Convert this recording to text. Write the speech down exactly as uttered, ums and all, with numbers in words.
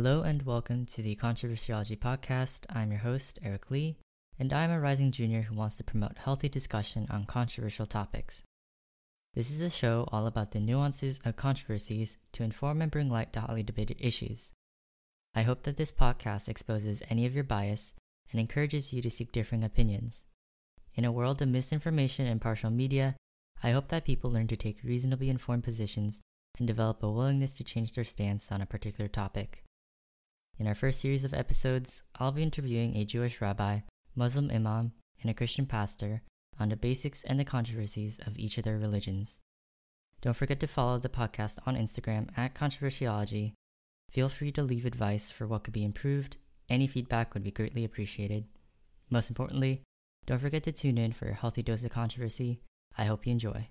Hello and welcome to the Controversiology podcast. I'm your host, Eric Lee, and I'm a rising junior who wants to promote healthy discussion on controversial topics. This is a show all about the nuances of controversies to inform and bring light to hotly debated issues. I hope that this podcast exposes any of your bias and encourages you to seek differing opinions. In a world of misinformation and partial media, I hope that people learn to take reasonably informed positions and develop a willingness to change their stance on a particular topic. In our first series of episodes, I'll be interviewing a Jewish rabbi, Muslim imam, and a Christian pastor on the basics and the controversies of each of their religions. Don't forget to follow the podcast on Instagram at Controversiology. Feel free to leave advice for what could be improved. Any feedback would be greatly appreciated. Most importantly, don't forget to tune in for a healthy dose of controversy. I hope you enjoy.